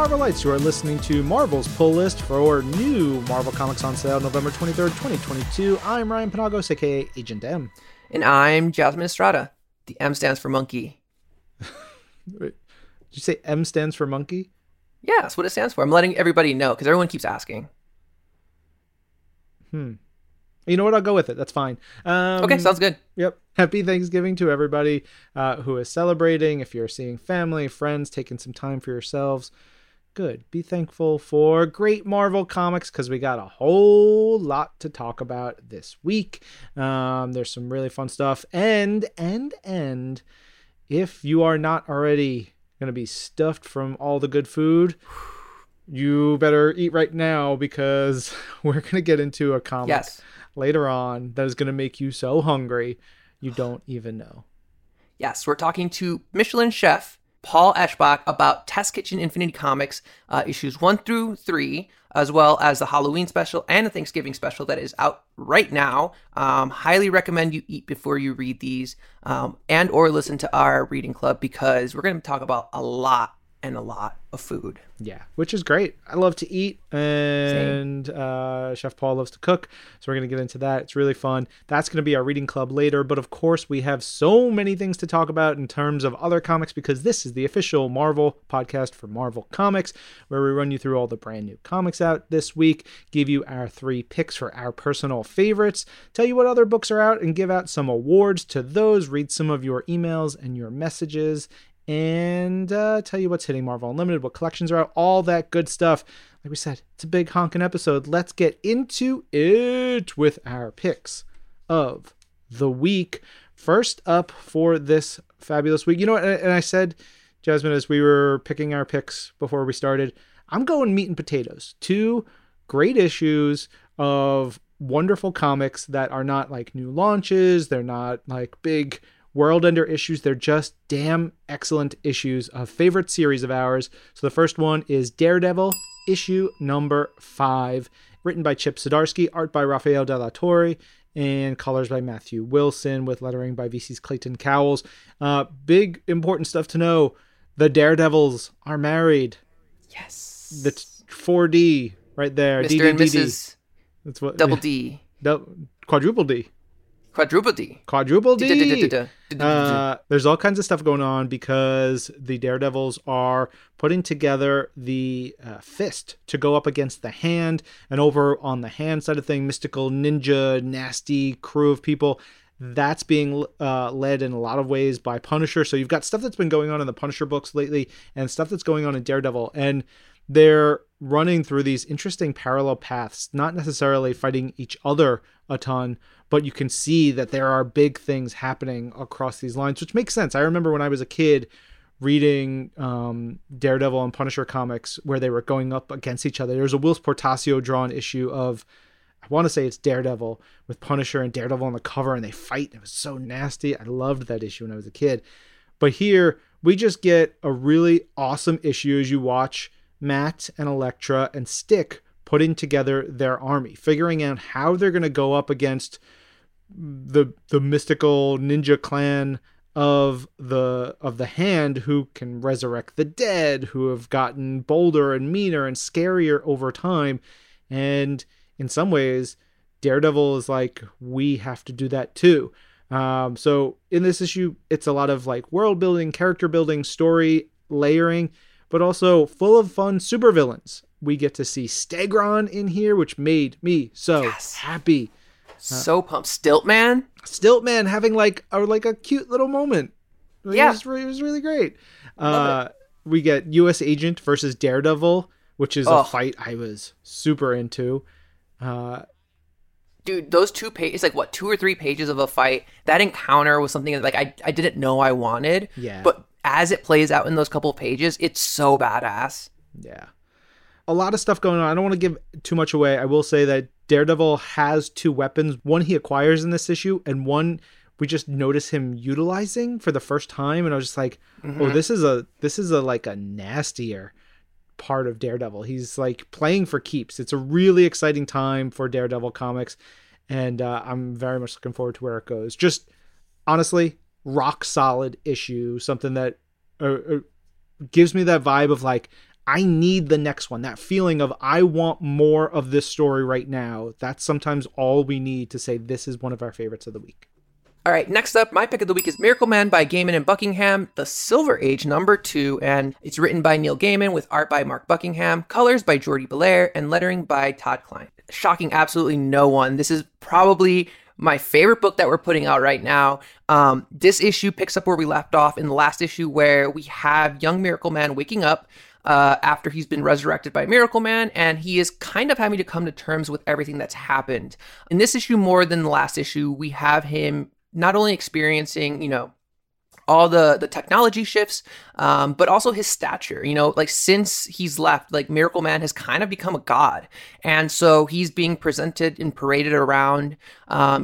Marvelites, you are listening to Marvel's Pull List for new Marvel Comics on sale November 23rd, 2022. I'm Ryan Panagos, aka Agent M. And I'm Jasmine Estrada. The M stands for monkey. Wait, did you say M stands for monkey? Yeah, that's what it stands for. I'm letting everybody know because everyone keeps asking. You know what? I'll go with it. That's fine. Okay, sounds good. Yep. Happy Thanksgiving to everybody who is celebrating. If you're seeing family, friends, taking some time for yourselves, good. Be thankful for great Marvel comics because we got a whole lot to talk about this week. There's some really fun stuff. And if you are not already going to be stuffed from all the good food, you better eat right now because we're going to get into a comic later on that is going to make you so hungry you don't even know. Yes, we're talking to Michelin chef Paul Eschbach about T.E.S.T. Kitchen Infinity Comics issues 1 through 3, as well as the Halloween special and the Thanksgiving special that is out right now. Highly recommend you eat before you read these and or listen to our reading club because we're going to talk about a lot of food. Yeah, which is great. I love to eat, and Chef Paul loves to cook, so we're going to get into that. It's really fun. That's going to be our reading club later, but of course we have so many things to talk about in terms of other comics because this is the official Marvel podcast for Marvel Comics, where we run you through all the brand new comics out this week, give you our 3 picks for our personal favorites, tell you what other books are out, and give out some awards to those, read some of your emails and your messages, and tell you what's hitting Marvel Unlimited, what collections are out, all that good stuff. Like we said, it's a big honking episode. Let's get into it with our picks of the week. First up for this fabulous week, you know, and I said, Jasmine, as we were picking our picks before we started, I'm going meat and potatoes. 2 great issues of wonderful comics that are not like new launches. They're not like big world-ender issues. They're just damn excellent issues of favorite series of ours. So the first one is Daredevil, issue number 5, written by Chip Zdarsky, art by Rafael De La Torre, and colors by Matthew Wilson, with lettering by VC's Clayton Cowles. Big, important stuff to know. The Daredevils are married. Yes. The 4D right there. Mr. and Mrs. That's what, Double D. Quadruple D. Quadruple D. There's all kinds of stuff going on because the Daredevils are putting together the fist to go up against the hand. And over on the hand side of thing, mystical ninja, nasty crew of people that's being led in a lot of ways by Punisher. So you've got stuff that's been going on in the Punisher books lately and stuff that's going on in Daredevil. And they're running through these interesting parallel paths, not necessarily fighting each other a ton, but you can see that there are big things happening across these lines, which makes sense. I remember when I was a kid reading Daredevil and Punisher comics where they were going up against each other. There's a Whilce Portacio drawn issue of, I want to say it's Daredevil with Punisher and Daredevil on the cover, and they fight. It was so nasty. I loved that issue when I was a kid. But here we just get a really awesome issue as you watch Matt and Elektra and Stick putting together their army, figuring out how they're going to go up against the mystical ninja clan of the hand, who can resurrect the dead, who have gotten bolder and meaner and scarier over time. And in some ways, Daredevil is like, we have to do that too. So in this issue, it's a lot of like world building, character building, story layering, but also full of fun supervillains. We get to see Stegron in here, which made me so happy. So pumped. Stiltman having like a cute little moment. It was really great. We get U.S. Agent versus Daredevil, which is a fight I was super into. Dude, those 2 pages, like what, 2 or 3 pages of a fight, that encounter was something that like I didn't know I wanted. Yeah. But as it plays out in those couple pages, it's so badass. Yeah. A lot of stuff going on. I don't want to give too much away. I will say that Daredevil has 2 weapons. One he acquires in this issue, and one we just notice him utilizing for the first time. And I was just like, this is a like a nastier part of Daredevil. He's like playing for keeps. It's a really exciting time for Daredevil comics. And I'm very much looking forward to where it goes. Just honestly, rock solid issue. Something that gives me that vibe of like, I need the next one. That feeling of I want more of this story right now. That's sometimes all we need to say this is one of our favorites of the week. All right, next up, my pick of the week is Miracle Man by Gaiman and Buckingham, The Silver Age #2, and it's written by Neil Gaiman with art by Mark Buckingham, colors by Jordi Belair, and lettering by Todd Klein. Shocking absolutely no one. This is probably my favorite book that we're putting out right now. This issue picks up where we left off in the last issue, where we have young Miracle Man waking up after he's been resurrected by Miracle Man, and he is kind of having to come to terms with everything that's happened. In this issue, more than the last issue, we have him not only experiencing, all the technology shifts, but also his stature, since he's left, Miracle Man has kind of become a god. And so he's being presented and paraded around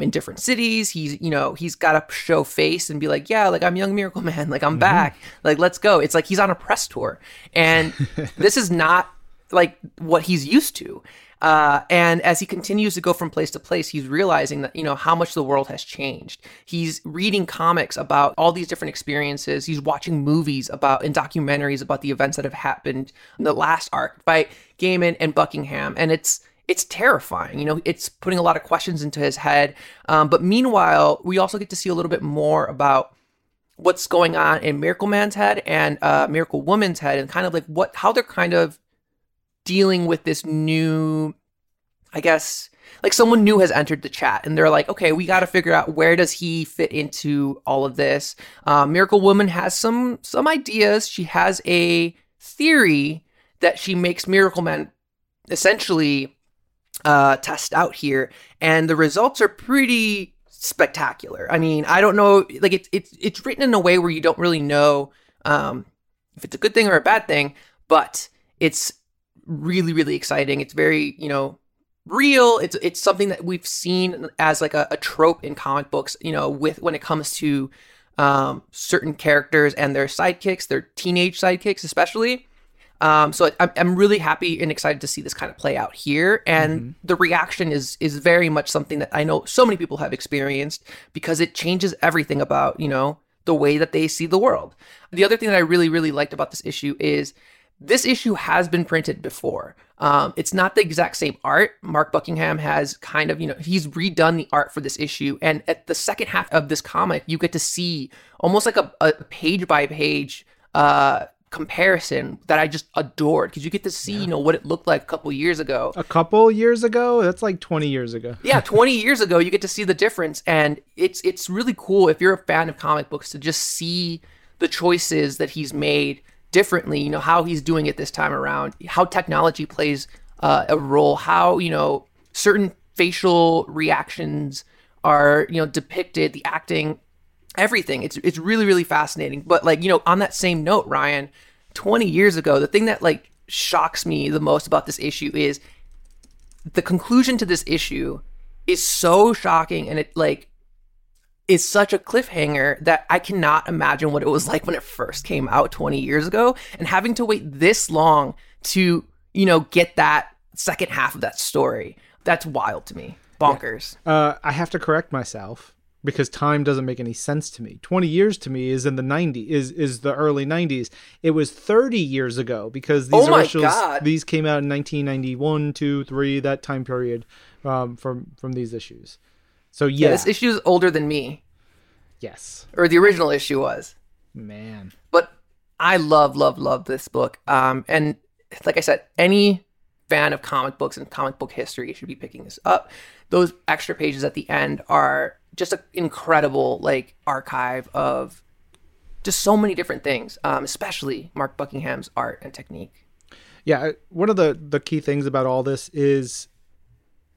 in different cities. He's got to show face and be like, yeah, I'm young Miracle Man, I'm mm-hmm. back, let's go. It's like he's on a press tour. And this is not what he's used to. And as he continues to go from place to place, he's realizing that, how much the world has changed. He's reading comics about all these different experiences. He's watching movies and documentaries about the events that have happened in the last arc by Gaiman and Buckingham. And it's terrifying. It's putting a lot of questions into his head. But meanwhile, we also get to see a little bit more about what's going on in Miracle Man's head and Miracle Woman's head, and kind of how they're kind of dealing with this new, I guess, someone new has entered the chat, and they're like, okay, we got to figure out where does he fit into all of this. Miracle Woman has some ideas. She has a theory that she makes Miracle Man essentially test out here, and the results are pretty spectacular. I mean, I don't know, it's written in a way where you don't really know if it's a good thing or a bad thing, but it's really, really exciting. It's very, real. It's something that we've seen as a trope in comic books, when it comes to certain characters and their sidekicks, their teenage sidekicks especially. So I'm really happy and excited to see this kind of play out here. And mm-hmm. the reaction is very much something that I know so many people have experienced, because it changes everything about, the way that they see the world. The other thing that I really, really liked about this issue is this issue has been printed before. It's not the exact same art. Mark Buckingham has kind of, he's redone the art for this issue. And at the second half of this comic, you get to see almost a page-by-page comparison that I just adored, because you get to see, what it looked like a couple years ago. A couple years ago? That's 20 years ago. Yeah, 20 years ago, you get to see the difference. And it's really cool if you're a fan of comic books to just see the choices that he's made differently, how he's doing it this time around, how technology plays a role, how, certain facial reactions are, depicted, the acting, everything. It's really, really fascinating. But on that same note, Ryan, 20 years ago, the thing that shocks me the most about this issue is the conclusion to this issue is so shocking, and it is such a cliffhanger that I cannot imagine what it was when it first came out 20 years ago, and having to wait this long to, get that second half of that story. That's wild to me. Bonkers. Yeah. I have to correct myself, because time doesn't make any sense to me. 20 years to me is in the 90s, is the early 90s. It was 30 years ago, because these these came out in 1991, 2, 3, that time period from these issues. So yeah, this issue is older than me. Yes. Or the original issue was. Man. But I love this book. And like I said, any fan of comic books and comic book history should be picking this up. Those extra pages at the end are just an incredible archive of just so many different things, especially Mark Buckingham's art and technique. Yeah. One of the key things about all this is,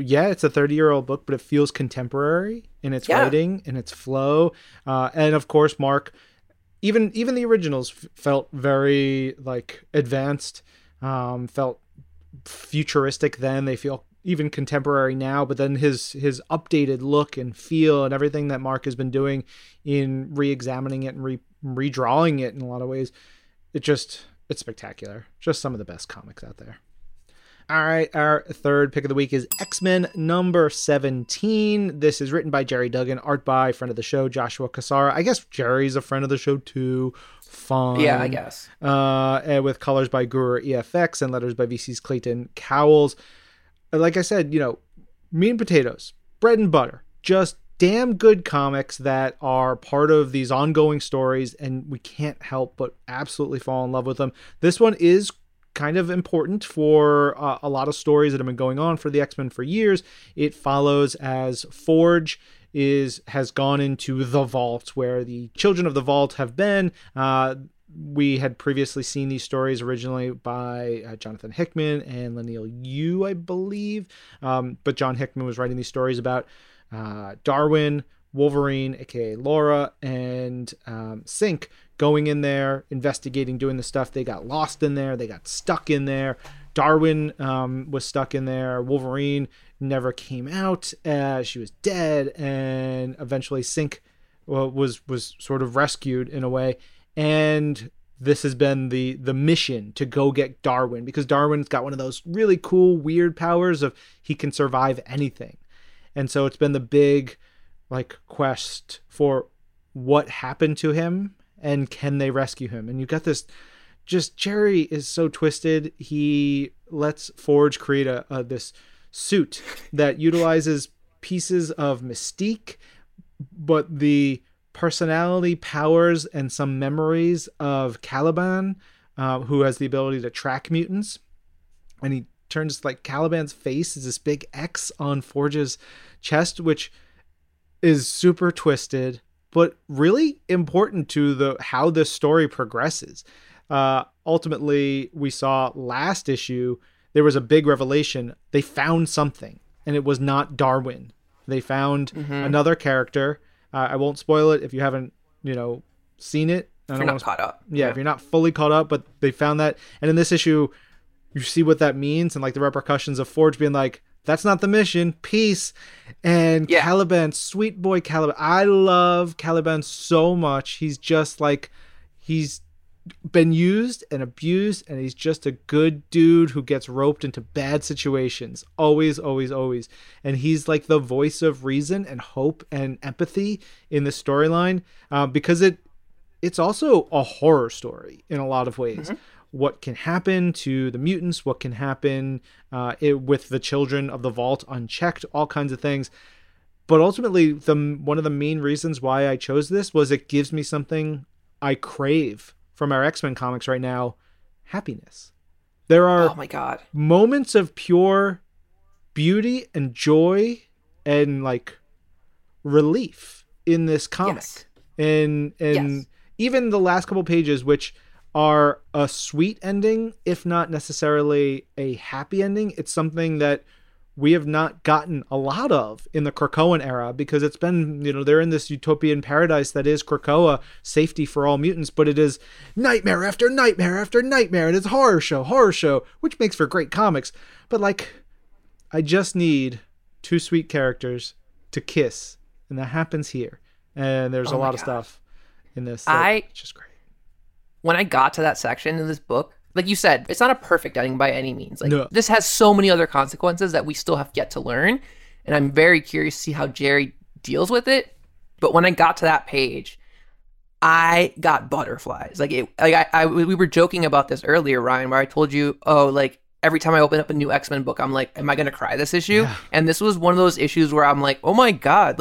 it's a 30-year-old book, but it feels contemporary in its writing, in its flow. And of course, Mark, even the originals felt very advanced, felt futuristic then. They feel even contemporary now, but then his updated look and feel and everything that Mark has been doing in re-examining it and redrawing it in a lot of ways, it's spectacular. Just some of the best comics out there. All right, our third pick of the week is X-Men number 17. This is written by Jerry Duggan, art by friend of the show, Joshua Kassara. I guess Jerry's a friend of the show too. Fun. Yeah, I guess. And with colors by Guru EFX and letters by VC's Clayton Cowles. Like I said, you know, meat and potatoes, bread and butter, just damn good comics that are part of these ongoing stories, and we can't help but absolutely fall in love with them. This one is kind of important for a lot of stories that have been going on for the X-Men for years. It follows as Forge has gone into the Vault, where the Children of the Vault have been. We had previously seen these stories originally by Jonathan Hickman and Laniel Yu, I believe. But John Hickman was writing these stories about Darwin, Wolverine, aka Laura, and Sync going in there, investigating, doing the stuff. They got lost in there. They got stuck in there. Darwin was stuck in there. Wolverine never came out. She was dead, and eventually Sync was sort of rescued in a way. And this has been the mission to go get Darwin, because Darwin's got one of those really cool, weird powers of he can survive anything. And so it's been the big quest for what happened to him and can they rescue him. And you've got this, just Jerry is so twisted. He lets Forge create this suit that utilizes pieces of Mystique, but the personality, powers, and some memories of Caliban, who has the ability to track mutants. And he turns Caliban's face is this big X on Forge's chest, which is super twisted, but really important to how this story progresses. Ultimately, we saw last issue, there was a big revelation. They found something, and it was not Darwin. They found another character. I won't spoil it if you haven't, seen it. If you're not caught up. Yeah, if you're not fully caught up, but they found that. And in this issue, you see what that means and the repercussions of Forge being that's not the mission. Peace. And Caliban, sweet boy Caliban. I love Caliban so much. He's just he's been used and abused, and he's just a good dude who gets roped into bad situations. Always, always, always. And he's the voice of reason and hope and empathy in the storyline, because it's also a horror story in a lot of ways. Mm-hmm. What can happen to the mutants, what can happen with the Children of the Vault unchecked, all kinds of things. But ultimately, one of the main reasons why I chose this was it gives me something I crave from our X-Men comics right now, happiness. There are moments of pure beauty and joy and relief in this comic. Yes. And even the last couple pages, which are a sweet ending, if not necessarily a happy ending. It's something that we have not gotten a lot of in the Krakoan era, because it's been, they're in this utopian paradise that is Krakoa, safety for all mutants, but it is nightmare after nightmare after nightmare, and it's horror show, which makes for great comics. But I just need two sweet characters to kiss, and that happens here. And there's a lot of stuff in this. It's just great. When I got to that section in this book, like you said, it's not a perfect ending by any means. This has so many other consequences that we still have yet to learn, and I'm very curious to see how Jerry deals with it. But when I got to that page, I got butterflies. We were joking about this earlier, Ryan, where I told you, every time I open up a new X-Men book, I'm am I going to cry this issue? Yeah. And this was one of those issues where I'm oh my God,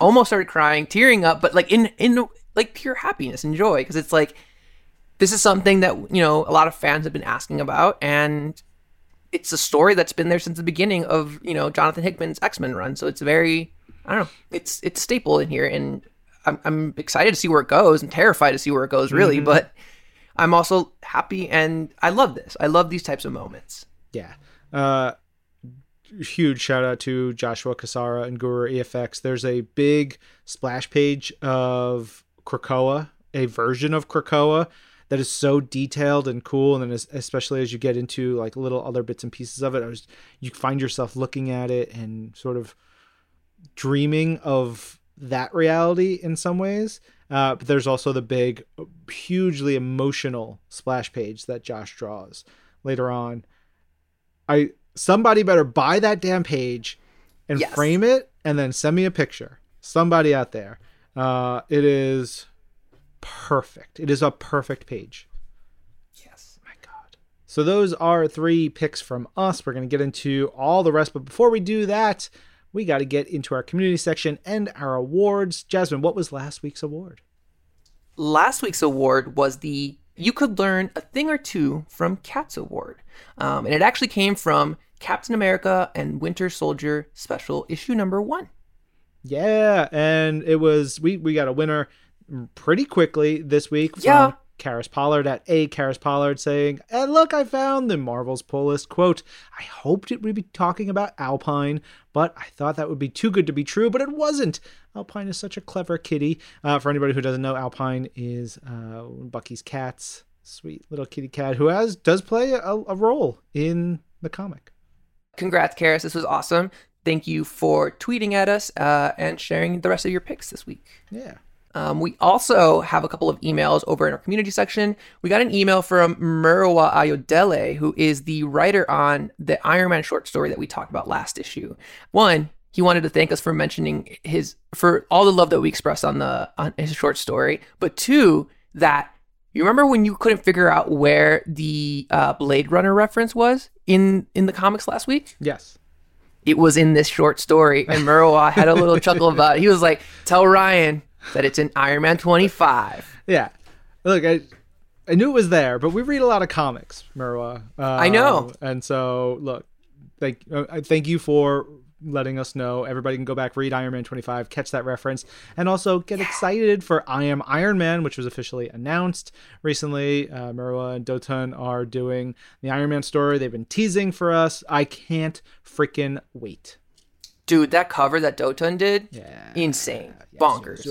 almost started crying, tearing up, but in pure happiness and joy, because it's this is something that, a lot of fans have been asking about, and it's a story that's been there since the beginning of, Jonathan Hickman's X-Men run. So it's very, it's a staple in here, and I'm excited to see where it goes and terrified to see where it goes, really. Mm-hmm. But I'm also happy, and I love this. I love these types of moments. Yeah. Huge shout out to Joshua Kassara and Guru EFX. There's a big splash page of Krakoa, a version of Krakoa, that is so detailed and cool. And then especially as you get into little other bits and pieces of it, you find yourself looking at it and sort of dreaming of that reality in some ways. But there's also the big, hugely emotional splash page that Josh draws later on. somebody better buy that damn page and frame it and then send me a picture. Somebody out there. It is perfect. It is a perfect page. Yes. My God. So those are three picks from us. We're going to get into all the rest. But before we do that, we got to get into our community section and our awards. Jasmine, what was last week's award? Last week's award was the You Could Learn a Thing or Two from Cats Award. And it actually came from Captain America and Winter Soldier Special Issue Number 1. Yeah, and it was we got a winner pretty quickly this week from Karis Pollard at A. Karis Pollard saying, "And look, I found the Marvel's pull list quote. I hoped it would be talking about Alpine, but I thought that would be too good to be true, but it wasn't. Alpine is such a clever kitty." For anybody who doesn't know, Alpine is Bucky's cat's sweet little kitty cat who does play a role in the comic. Congrats, Karis. This was awesome. Thank you for tweeting at us and sharing the rest of your picks this week. Yeah. We also have a couple of emails over in our community section. We got an email from Murawa Ayodele, who is the writer on the Iron Man short story that we talked about last issue. One, he wanted to thank us for mentioning for all the love that we expressed on his short story. But two, that you remember when you couldn't figure out where the Blade Runner reference was in the comics last week? Yes. It was in this short story, and Murawa had a little chuckle about it. He was like, "Tell Ryan that it's in Iron Man 25. Yeah. Look, I knew it was there, but we read a lot of comics, Murawa. I know. And so, look, thank you for letting us know. Everybody can go back, read Iron Man 25, catch that reference, and also get excited for I Am Iron Man, which was officially announced recently. Murawa and Dotun are doing the Iron Man story they've been teasing for us. I can't freaking wait. Dude, that cover that Dotun did, insane, bonkers.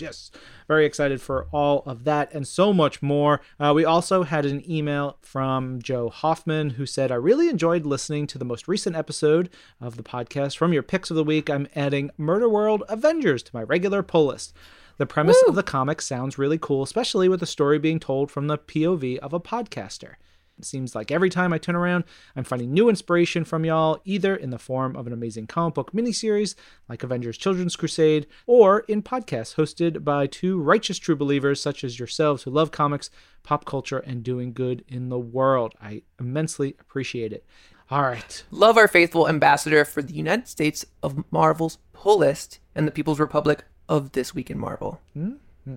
Yes. Very excited for all of that and so much more. We also had an email from Joe Hoffman who said, "I really enjoyed listening to the most recent episode of the podcast. From your picks of the week, I'm adding Murder World Avengers to my regular pull list. The premise of the comic sounds really cool, especially with the story being told from the POV of a podcaster. It seems like every time I turn around, I'm finding new inspiration from y'all, either in the form of an amazing comic book miniseries like Avengers Children's Crusade, or in podcasts hosted by two righteous true believers such as yourselves who love comics, pop culture, and doing good in the world. I immensely appreciate it." All right. Love our faithful ambassador for the United States of Marvel's pull list and the People's Republic of This Week in Marvel. Mm-hmm.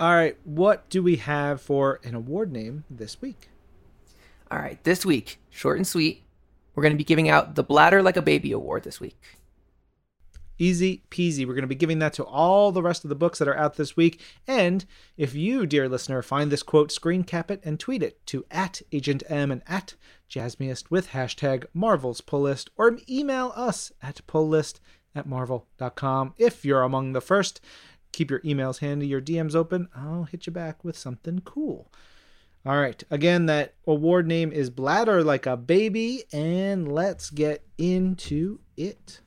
All right. What do we have for an award name this week? All right, this week, short and sweet, we're going to be giving out the Bladder Like a Baby Award this week. Easy peasy. We're going to be giving that to all the rest of the books that are out this week. And if you, dear listener, find this quote, screen cap it and tweet it to @AgentM and @Jasmiest with hashtag Marvel's Pull List, or email us at pulllist@marvel.com. If you're among the first, keep your emails handy, your DMs open. I'll hit you back with something cool. All right. Again, that award name is Bladder Like a Baby, and let's get into it.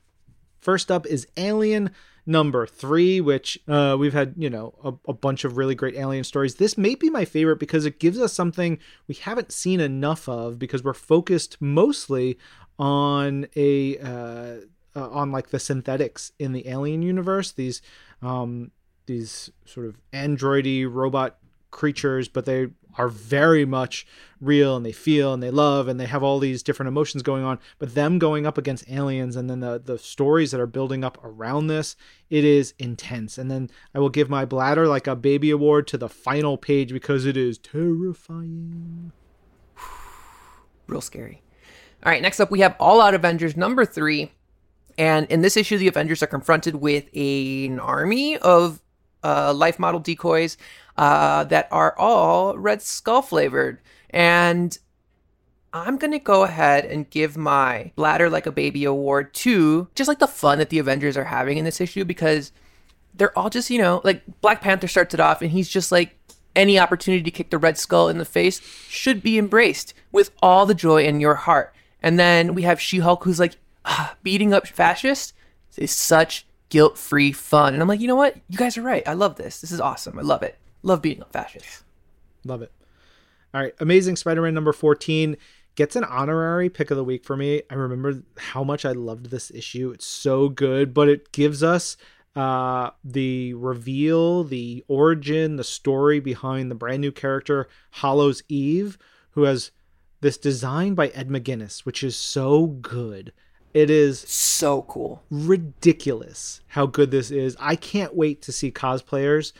First up is Alien number 3, which we've had, a bunch of really great Alien stories. This may be my favorite because it gives us something we haven't seen enough of, because we're focused mostly on the synthetics in the Alien universe. These sort of androidy robot creatures, but they are very much real, and they feel and they love and they have all these different emotions going on, but them going up against aliens and then the stories that are building up around this, it is intense. And then I will give my Bladder Like a Baby award to the final page because it is terrifying. Real scary. All right, next up we have All Out Avengers number 3. And in this issue, the Avengers are confronted with an army of life model decoys that are all Red Skull flavored. And I'm going to go ahead and give my Bladder Like a Baby award to just like the fun that the Avengers are having in this issue, because they're all just, like Black Panther starts it off and he's just like, any opportunity to kick the Red Skull in the face should be embraced with all the joy in your heart. And then we have She-Hulk who's like, beating up fascists is such guilt-free fun. And I'm like, you know what? You guys are right. I love this. This is awesome. I love it. Love beating up fascists. Love it. All right. Amazing Spider-Man number 14 gets an honorary pick of the week for me. I remember how much I loved this issue. It's so good, but it gives us the reveal, the origin, the story behind the brand new character, Hollows Eve, who has this design by Ed McGuinness, which is so good. It is so cool. Ridiculous how good this is. I can't wait to see cosplayers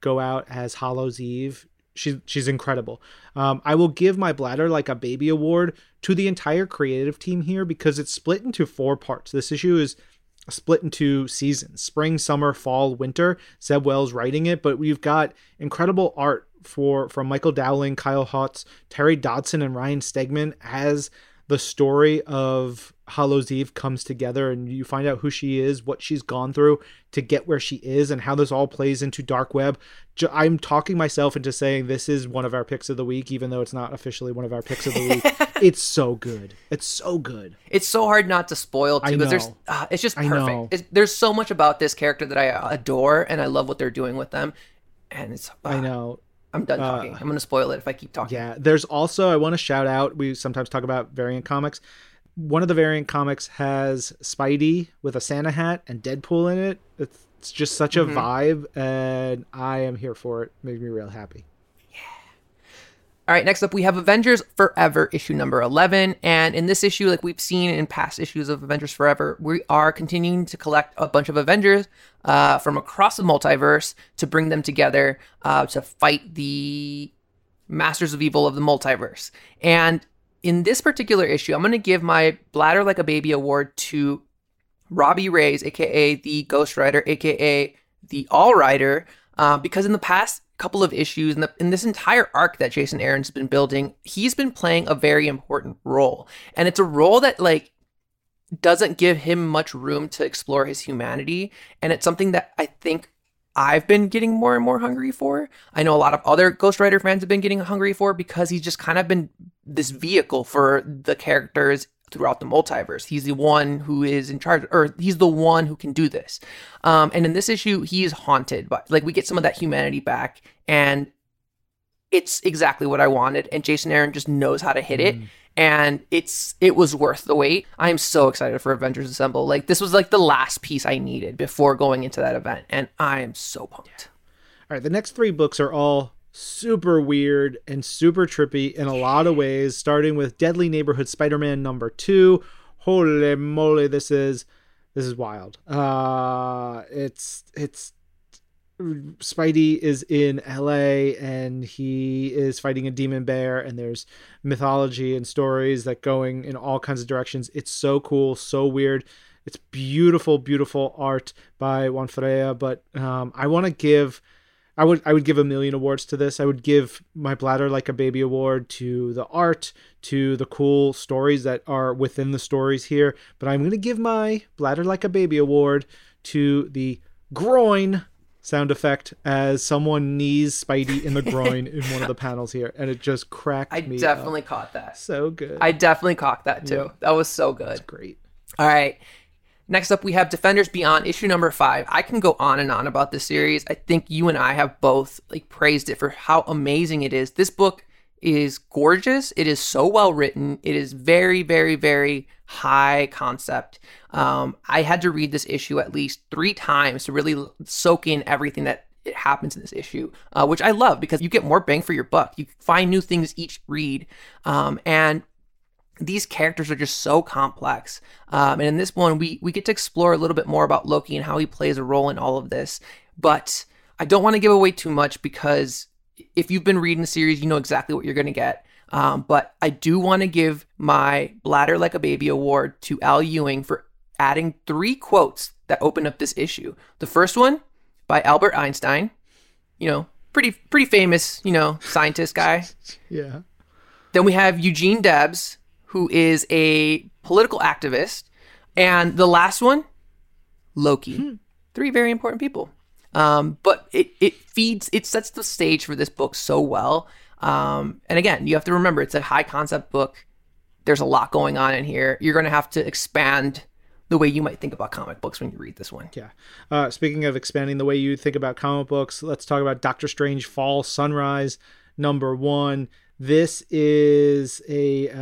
go out as Hollows Eve. She's incredible. I will give my Bladder Like a Baby award to the entire creative team here because it's split into 4 parts. This issue is split into seasons: spring, summer, fall, winter. Zeb Wells writing it, but we've got incredible art from Michael Dowling, Kyle Hotz, Terry Dodson, and Ryan Stegman as the story of Hollows Eve comes together, and you find out who she is, what she's gone through to get where she is, and how this all plays into Dark Web. I'm talking myself into saying this is one of our picks of the week, even though it's not officially one of our picks of the week. It's so good. It's so good. It's so hard not to spoil, too, because there's, it's just perfect. There's so much about this character that I adore, and I love what they're doing with them. And it's... I know. I'm done talking. I'm going to spoil it if I keep talking. Yeah. There's also, I want to shout out, we sometimes talk about variant comics. One of the variant comics has Spidey with a Santa hat and Deadpool in it. It's just such a vibe, and I am here for it. Made me real happy. Yeah. All right. Next up, we have Avengers Forever issue number 11. And in this issue, like we've seen in past issues of Avengers Forever, we are continuing to collect a bunch of Avengers from across the multiverse to bring them together to fight the masters of evil of the multiverse. And in this particular issue, I'm going to give my Bladder Like a Baby award to Robbie Reyes, aka the Ghost Rider, aka the All Rider, because in the past couple of issues, in this entire arc that Jason Aaron's been building, he's been playing a very important role, and it's a role that doesn't give him much room to explore his humanity. And it's something that I think I've been getting more and more hungry for. I know a lot of other Ghost Rider fans have been getting hungry for, because he's just kind of been this vehicle for the characters throughout the multiverse. He's the one who is in charge, or he's the one who can do this. And in this issue, he's haunted, but we get some of that humanity back, and it's exactly what I wanted. And Jason Aaron just knows how to hit it. And it was worth the wait. I'm so excited for Avengers Assemble. This was the last piece I needed before going into that event, and I am so pumped. All right, the next 3 books are all super weird and super trippy in a lot of ways, starting with Deadly Neighborhood Spider-Man number 2. Holy moly, this is wild. It's Spidey is in LA, and he is fighting a demon bear, and there's mythology and stories that going in all kinds of directions. It's so cool, so weird. It's beautiful, beautiful art by Juan Ferreira. But I would give a million awards to this. I would give my Bladder Like a Baby award to the art, to the cool stories that are within the stories here. But I'm going to give my Bladder Like a Baby award to the groin sound effect as someone knees Spidey in the groin in one of the panels here, and it just cracked me up. I definitely caught that. So good. I definitely caught that too. Yeah. That was so good. That's great. All right. Next up, we have Defenders Beyond issue number 5. I can go on and on about this series. I think you and I have both praised it for how amazing it is. This book is gorgeous. It is so well written. It is very, very, very high concept. I had to read this issue at least 3 times to really soak in everything that it happens in this issue, which I love, because you get more bang for your buck. You find new things each read, and these characters are just so complex. And in this one, we get to explore a little bit more about Loki and how he plays a role in all of this. But I don't want to give away too much, because if you've been reading the series, you know exactly what you're going to get. But I do want to give my Bladder Like a Baby award to Al Ewing for adding 3 quotes that open up this issue. The first one by Albert Einstein, pretty famous, scientist guy. Yeah. Then we have Eugene Debs, who is a political activist. And the last one, Loki. 3 very important people. But it sets the stage for this book so well. And again, you have to remember, it's a high concept book. There's a lot going on in here. You're going to have to expand the way you might think about comic books when you read this one. Yeah. Speaking of expanding the way you think about comic books, let's talk about Doctor Strange Fall Sunrise number 1. This is a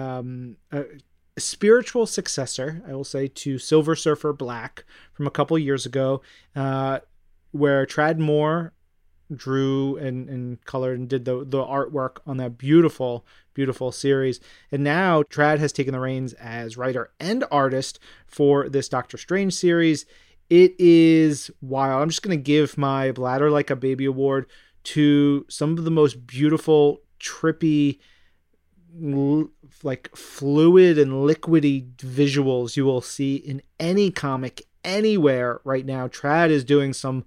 spiritual successor, I will say, to Silver Surfer Black from a couple years ago, where Trad Moore drew and colored and did the artwork on that beautiful, beautiful series. And now Trad has taken the reins as writer and artist for this Doctor Strange series. It is wild. I'm just going to give my Bladder Like a Baby award to some of the most beautiful, trippy, like fluid and liquidy visuals you will see in any comic anywhere right now. Trad is doing some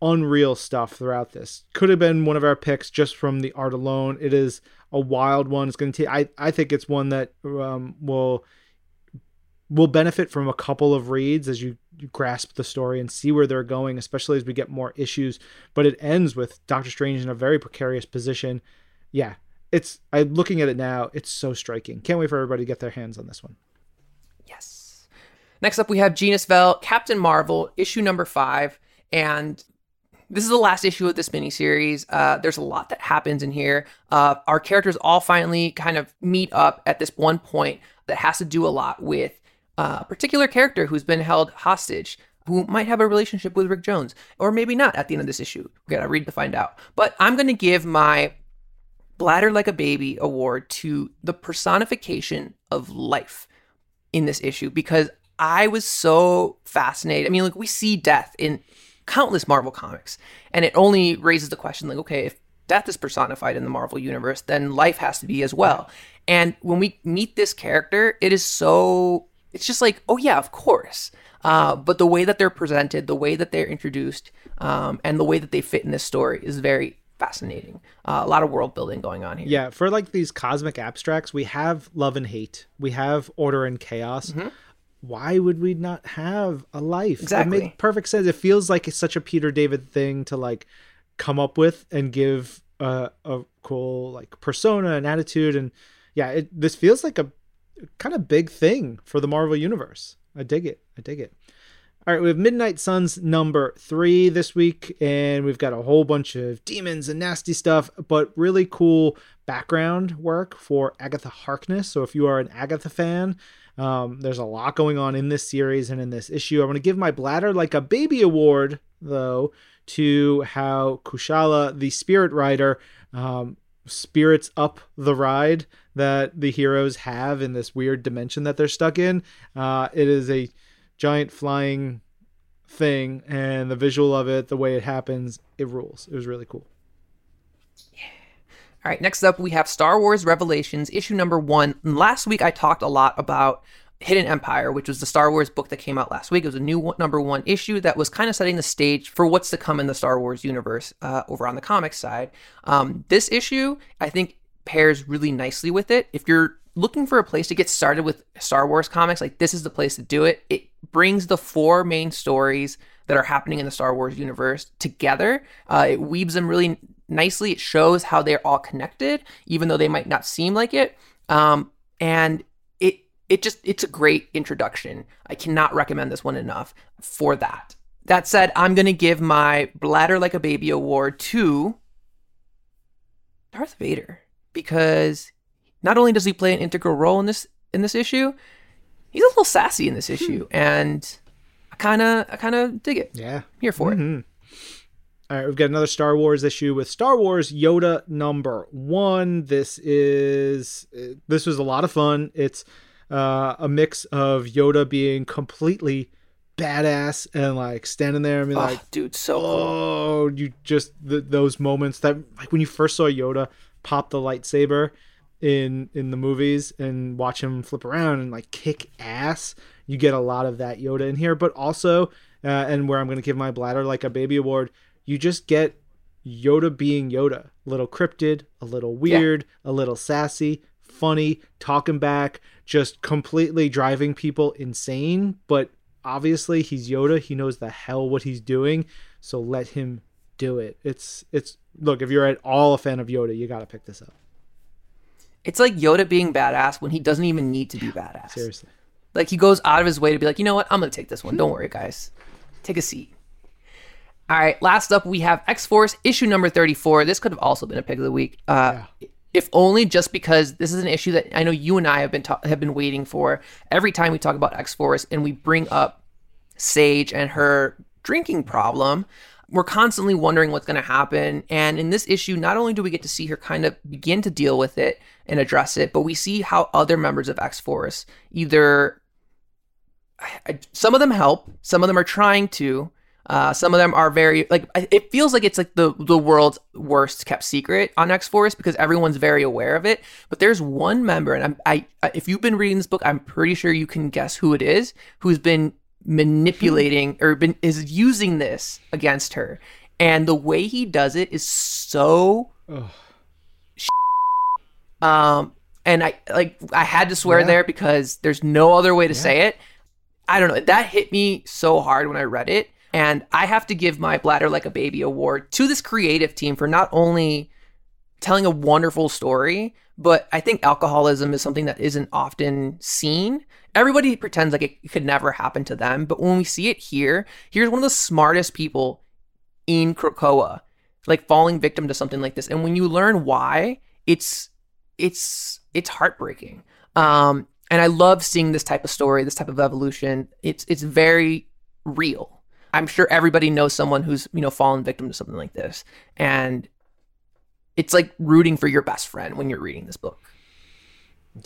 unreal stuff throughout this. Could have been one of our picks just from the art alone. It is a wild one. It's going to I think it's one that will benefit from a couple of reads as you grasp the story and see where they're going, especially as we get more issues. But it ends with Doctor Strange in a very precarious position. Yeah, I'm looking at it now. It's so striking. Can't wait for everybody to get their hands on this one. Yes. Next up, we have Jean Isbell, Captain Marvel, issue number 5. And this is the last issue of this miniseries. There's a lot that happens in here. Our characters all finally kind of meet up at this one point that has to do a lot with a particular character who's been held hostage, who might have a relationship with Rick Jones, or maybe not at the end of this issue. We got to read to find out. But I'm going to give my Bladder Like a Baby award to the personification of life in this issue, because I was so fascinated. I mean, like, we see death in countless Marvel comics, and it only raises the question, like, okay, if death is personified in the Marvel universe, then life has to be as well. And when we meet this character, it's just like, oh yeah, of course. But the way that they're presented, the way that they're introduced, and the way that they fit in this story is very fascinating. A lot of world building going on here. Yeah, for like these cosmic abstracts, we have love and hate, we have order and chaos. Mm-hmm. Why would we not have a life? Exactly. It makes perfect sense. It feels like it's such a Peter David thing to like come up with and give a cool like persona and attitude. And yeah, this feels like a kind of big thing for the Marvel universe. I dig it. All right, we have Midnight Suns number 3 this week, and we've got a whole bunch of demons and nasty stuff, but really cool background work for Agatha Harkness. So if you are an Agatha fan, there's a lot going on in this series and in this issue. I'm going to give my Bladder Like a Baby award, though, to how Kushala, the Spirit Rider, spirits up the ride that the heroes have in this weird dimension that they're stuck in. It is a giant flying thing, and the visual of it, the way it happens, it rules. It was really cool. Yeah. All right, next up, we have Star Wars Revelations, issue number 1. And last week, I talked a lot about Hidden Empire, which was the Star Wars book that came out last week. It was a new number 1 issue that was kind of setting the stage for what's to come in the Star Wars universe over on the comics side. This issue, I think, pairs really nicely with it. If you're looking for a place to get started with Star Wars comics, like, this is the place to do it. It brings the 4 main stories that are happening in the Star Wars universe together. It weaves them really nicely. It shows how they're all connected, even though they might not seem like it. And it's a great introduction. I cannot recommend this one enough for that. That said, I'm going to give my Bladder Like a Baby award to Darth Vader, because not only does he play an integral role in this issue, he's a little sassy in this issue, and I kind of dig it. Yeah, I'm here for it. All right, we've got another Star Wars issue with Star Wars Yoda number 1. This was a lot of fun. It's a mix of Yoda being completely badass and like standing there and be like, dude, so cool. You just those moments that like when you first saw Yoda pop the lightsaber in the movies and watch him flip around and like kick ass. You get a lot of that Yoda in here, but also and where I'm going to give my Bladder Like a Baby award, you just get Yoda being Yoda, a little cryptid, a little weird, yeah, a little sassy, funny, talking back, just completely driving people insane. But obviously he's Yoda. He knows the hell what he's doing. So let him do it. It's look, if you're at all a fan of Yoda, you got to pick this up. It's like Yoda being badass when he doesn't even need to be badass. Seriously. Like, he goes out of his way to be like, you know what? I'm going to take this one. Don't worry, guys. Take a seat. All right. Last up, we have X-Force, issue number 34. This could have also been a pick of the week. if only just because this is an issue that I know you and I have been waiting for every time we talk about X-Force and we bring up Sage and her drinking problem. We're constantly wondering what's going to happen. And in this issue, not only do we get to see her kind of begin to deal with it and address it, but we see how other members of X-Force either... some of them help, some of them are trying to, some of them are very... like it feels like it's like the world's worst kept secret on X-Force because everyone's very aware of it. But there's one member, and I if you've been reading this book, I'm pretty sure you can guess who it is, who's been manipulating or is using this against her, and the way he does it is so and I had to swear there because there's no other way to say it. I don't know, that hit me so hard when I read it, and I have to give my Bladder Like a Baby award to this creative team for not only telling a wonderful story, but I think alcoholism is something that isn't often seen. Everybody pretends like it could never happen to them, but when we see it here, here's one of the smartest people in Krakoa, like falling victim to something like this. And when you learn why, it's heartbreaking. And I love seeing this type of story, this type of evolution. It's very real. I'm sure everybody knows someone who's, fallen victim to something like this, and it's like rooting for your best friend when you're reading this book.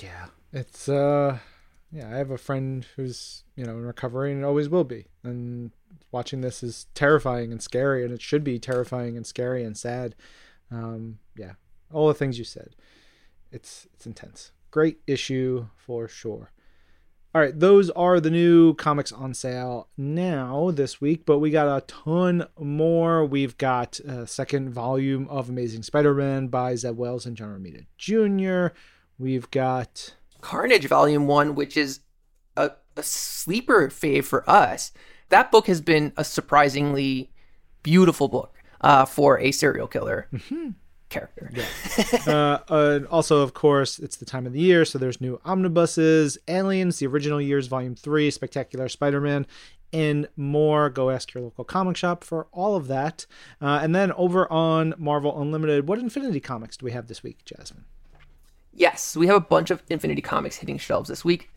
Yeah, it's I have a friend who's, in recovery and always will be. And watching this is terrifying and scary, and it should be terrifying and scary and sad. All the things you said. It's intense. Great issue for sure. All right, those are the new comics on sale now this week, but we got a ton more. We've got a second volume of Amazing Spider-Man by Zeb Wells and John Romita Jr. We've got Carnage Volume 1, which is a sleeper fave for us. That book has been a surprisingly beautiful book for a serial killer. Mm-hmm. character. Yeah. And also, of course, it's the time of the year, so there's new omnibuses, Aliens, the original years, Volume 3, Spectacular Spider-Man, and more. Go ask your local comic shop for all of that. And then over on Marvel Unlimited, what Infinity Comics do we have this week, Jasmine? Yes, we have a bunch of Infinity Comics hitting shelves this week.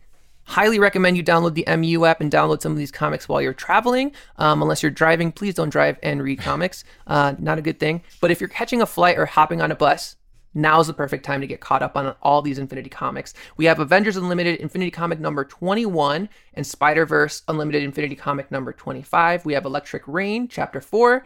Highly recommend you download the MU app and download some of these comics while you're traveling. Unless you're driving, please don't drive and read comics. Not a good thing. But if you're catching a flight or hopping on a bus, now's the perfect time to get caught up on all these Infinity Comics. We have Avengers Unlimited Infinity Comic number 21 and Spider-Verse Unlimited Infinity Comic number 25. We have Electric Rain, Chapter 4.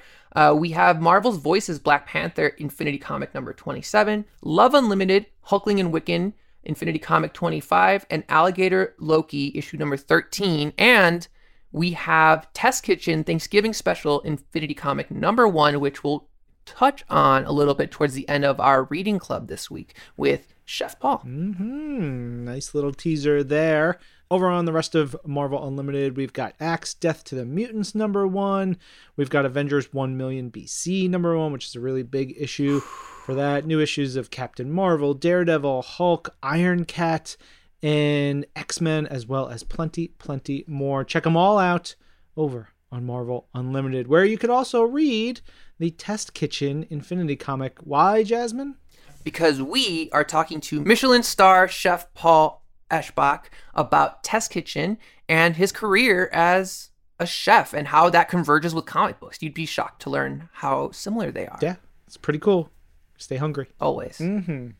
We have Marvel's Voices Black Panther Infinity Comic number 27. Love Unlimited, Hulkling and Wiccan Infinity Comic 25, and Alligator Loki issue number 13, and we have T.E.S.T. Kitchen Thanksgiving Special Infinity Comic number 1, which we'll touch on a little bit towards the end of our reading club this week with Chef Paul. Mm-hmm. Nice little teaser there. Over on the rest of Marvel Unlimited, we've got Axe, Death to the Mutants, number 1. We've got Avengers 1 Million BC, number 1, which is a really big issue for that. New issues of Captain Marvel, Daredevil, Hulk, Iron Cat, and X-Men, as well as plenty, plenty more. Check them all out over on Marvel Unlimited, where you could also read the T.E.S.T. Kitchen Infinity Comic. Why, Jasmine? Because we are talking to Michelin star Chef Paul Eschbach about T.E.S.T. Kitchen and his career as a chef and how that converges with comic books. You'd be shocked to learn how similar they are. Yeah, it's pretty cool. Stay hungry. Always. Mm-hmm.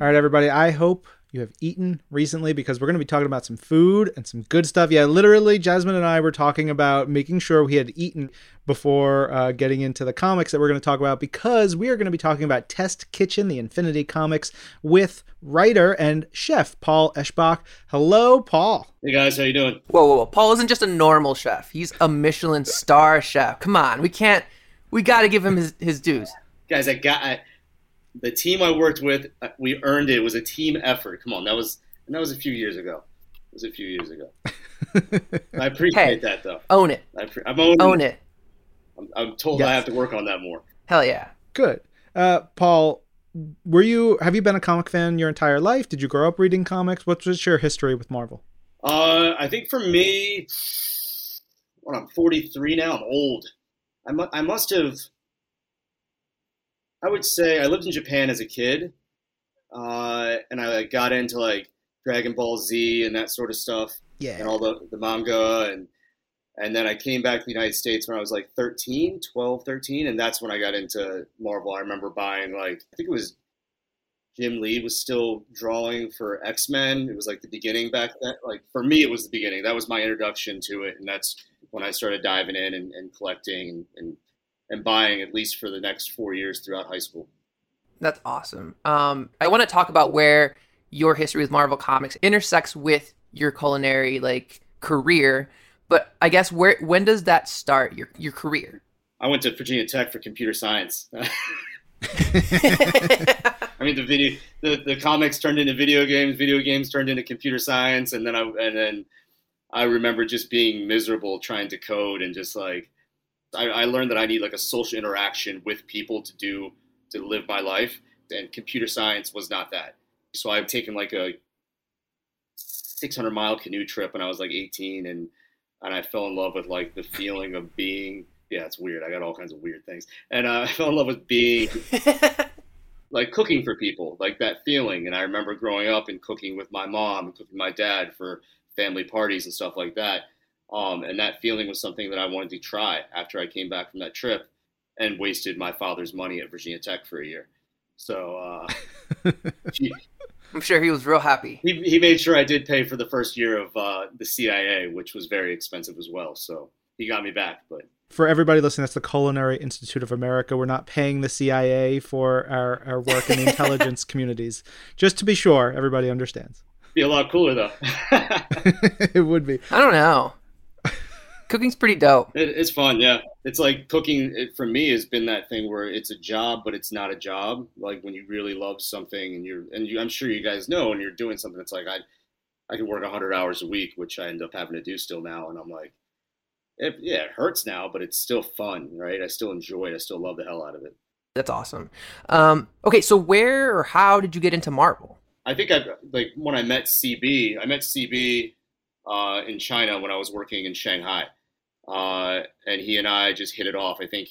All right, everybody, I hope you have eaten recently, because we're going to be talking about some food and some good stuff. Yeah, literally, Jasmine and I were talking about making sure we had eaten before getting into the comics that we're going to talk about, because we are going to be talking about T.E.S.T. Kitchen, the Infinity Comics, with writer and chef Paul Eschbach. Hello, Paul. Hey, guys. How you doing? Whoa. Paul isn't just a normal chef. He's a Michelin star chef. Come on. We got to give him his dues. Guys, the team I worked with, we earned it. It was a team effort. Come on, that was a few years ago. I appreciate that, though. Own it. I'm owning it. I'm told I have to work on that more. Hell yeah. Good. Paul, have you been a comic fan your entire life? Did you grow up reading comics? What's your history with Marvel? I think for me, well, I'm 43 now. I'm old. I must have. I would say I lived in Japan as a kid, and I got into like Dragon Ball Z and that sort of stuff, yeah, and all the manga, and then I came back to the United States when I was like 13, and that's when I got into Marvel. I remember buying like, I think it was Jim Lee was still drawing for X-Men. It was like the beginning back then. Like for me, it was the beginning. That was my introduction to it, and that's when I started diving in and collecting and buying, at least for the next 4 years throughout high school. That's awesome. I want to talk about where your history with Marvel Comics intersects with your culinary like career, but I guess when does that start, your career? I went to Virginia Tech for computer science. I mean, the comics turned into video games turned into computer science, and then I remember just being miserable trying to code, and just like I learned that I need like a social interaction with people to live my life, and computer science was not that. So I've taken like a 600-mile canoe trip when I was like 18, and I fell in love with like the feeling of being, yeah, it's weird. I got all kinds of weird things. And I fell in love with being like cooking for people, like that feeling. And I remember growing up and cooking with my mom and cooking my dad for family parties and stuff like that. And that feeling was something that I wanted to try after I came back from that trip and wasted my father's money at Virginia Tech for a year. So I'm sure he was real happy. He made sure I did pay for the first year of the CIA, which was very expensive as well. So he got me back. But for everybody listening, that's the Culinary Institute of America. We're not paying the CIA for our work in the intelligence communities. Just to be sure everybody understands. Be a lot cooler, though. It would be. I don't know. Cooking's pretty dope. It's fun, yeah. It's like cooking, for me, has been that thing where it's a job, but it's not a job. Like when you really love something and I'm sure you guys know, and you're doing something that's like, I can work 100 hours a week, which I end up having to do still now. And I'm like, it hurts now, but it's still fun, right? I still enjoy it. I still love the hell out of it. That's awesome. Okay, so where or how did you get into Marvel? I think when I met CB in China when I was working in Shanghai, and he and I just hit it off. I think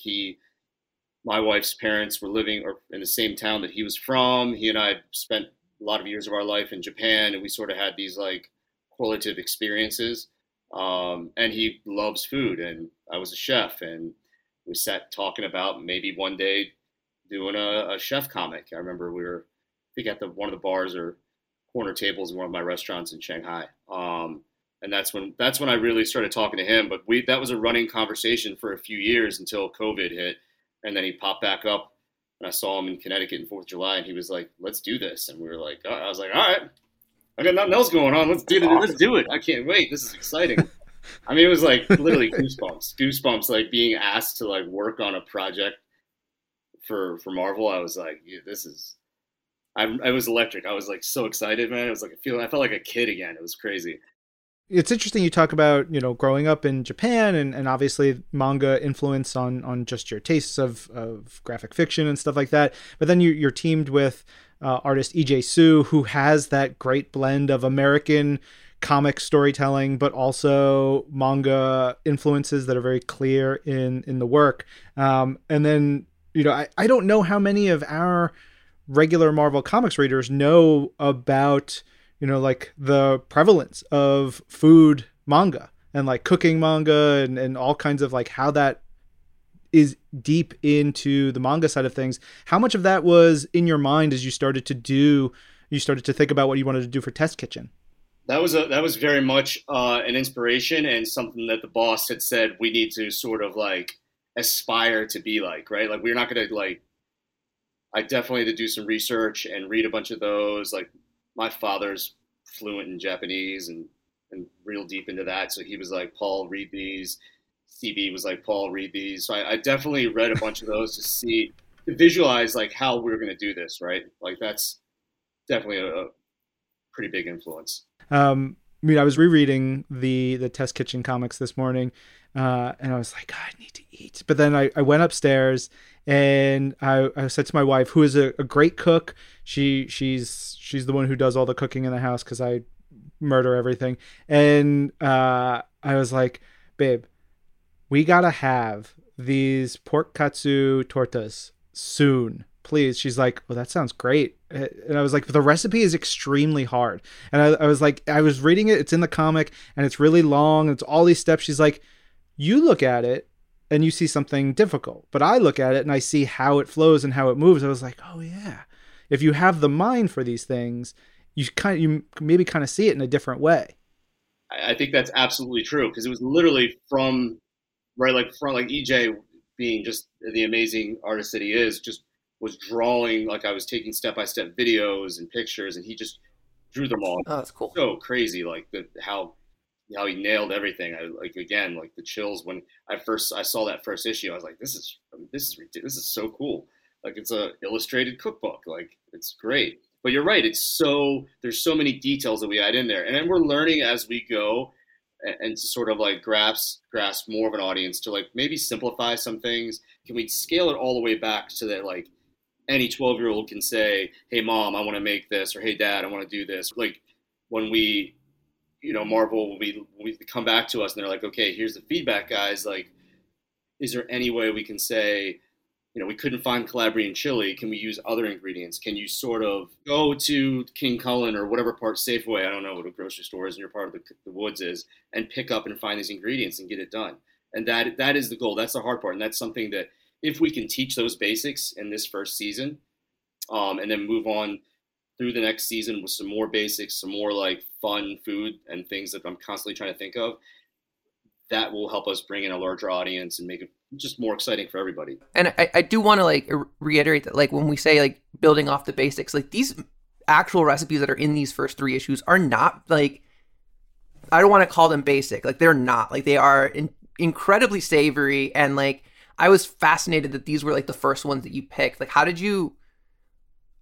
my wife's parents were living in the same town that he was from. He and I spent a lot of years of our life in Japan, and we sort of had these like correlative experiences. And he loves food, and I was a chef, and we sat talking about maybe one day doing a chef comic. I remember we were, I think, at one of the bars or corner tables in one of my restaurants in Shanghai. And that's when I really started talking to him. But that was a running conversation for a few years until COVID hit. And then he popped back up, and I saw him in Connecticut in 4th of July, and he was like, let's do this. And we were like, I was like, all right, I got nothing else going on. Let's do it. Let's do it. I can't wait. This is exciting. I mean, it was like literally goosebumps, like being asked to like work on a project for Marvel. I was like, yeah, this is, I was electric. I was like so excited, man. It was like a feeling. I felt like a kid again. It was crazy. It's interesting you talk about, you know, growing up in Japan and obviously manga influence on just your tastes of graphic fiction and stuff like that. But then you're teamed with artist EJ Sue, who has that great blend of American comic storytelling, but also manga influences that are very clear in the work. And then, you know, I don't know how many of our regular Marvel Comics readers know about, you know, like the prevalence of food manga and like cooking manga and all kinds of like how that is deep into the manga side of things. How much of that was in your mind as you started to think about what you wanted to do for Test Kitchen? That was very much an inspiration and something that the boss had said we need to sort of like aspire to be like, right? Like we're not going to like, I definitely had to do some research and read a bunch of those. Like my father's fluent in Japanese and real deep into that. So he was like, Paul, read these. CB was like, Paul, read these. So I definitely read a bunch of those to visualize like how we were going to do this, right? Like that's definitely a pretty big influence. I mean, I was rereading the Test Kitchen comics this morning, and I was like, God, I need to eat. But then I went upstairs and I said to my wife, who is a great cook. She's the one who does all the cooking in the house because I murder everything. And I was like, babe, we gotta have these pork katsu tortas soon, please. She's like, well, that sounds great. And I was like, the recipe is extremely hard. And I was like, I was reading it. It's in the comic and it's really long. And it's all these steps. She's like, you look at it and you see something difficult, but I look at it and I see how it flows and how it moves. I was like, oh yeah. If you have the mind for these things, you maybe kind of see it in a different way. I think that's absolutely true. Cause it was literally from EJ being just the amazing artist that he is, just was drawing, like I was taking step-by-step videos and pictures, and he just drew them all. Oh, that's cool. So crazy, like how he nailed everything. I again the chills when I saw that first issue. I was like, this is ridiculous. This is so cool. Like, it's a illustrated cookbook. Like, it's great. But you're right. There's so many details that we add in there, and then we're learning as we go, and to sort of like grasp more of an audience to like maybe simplify some things. Can we scale it all the way back so that like any 12-year-old can say, hey, mom, I want to make this, or hey, dad, I want to do this. Like when we, Marvel will come back to us and they're like, okay, here's the feedback, guys. Like, is there any way we can say, we couldn't find Calabrian chili. Can we use other ingredients? Can you sort of go to King Cullen or whatever part Safeway, I don't know what a grocery store is in your part of the woods is, and pick up and find these ingredients and get it done. And that is the goal. That's the hard part. And that's something that, if we can teach those basics in this first season, and then move on through the next season with some more basics, some more like fun food and things that I'm constantly trying to think of, that will help us bring in a larger audience and make it just more exciting for everybody. And I do want to like reiterate that, like when we say like building off the basics, like these actual recipes that are in these first three issues are not like, I don't want to call them basic. Like they're not, like they are incredibly savory, and like, I was fascinated that these were like the first ones that you picked. Like, how did you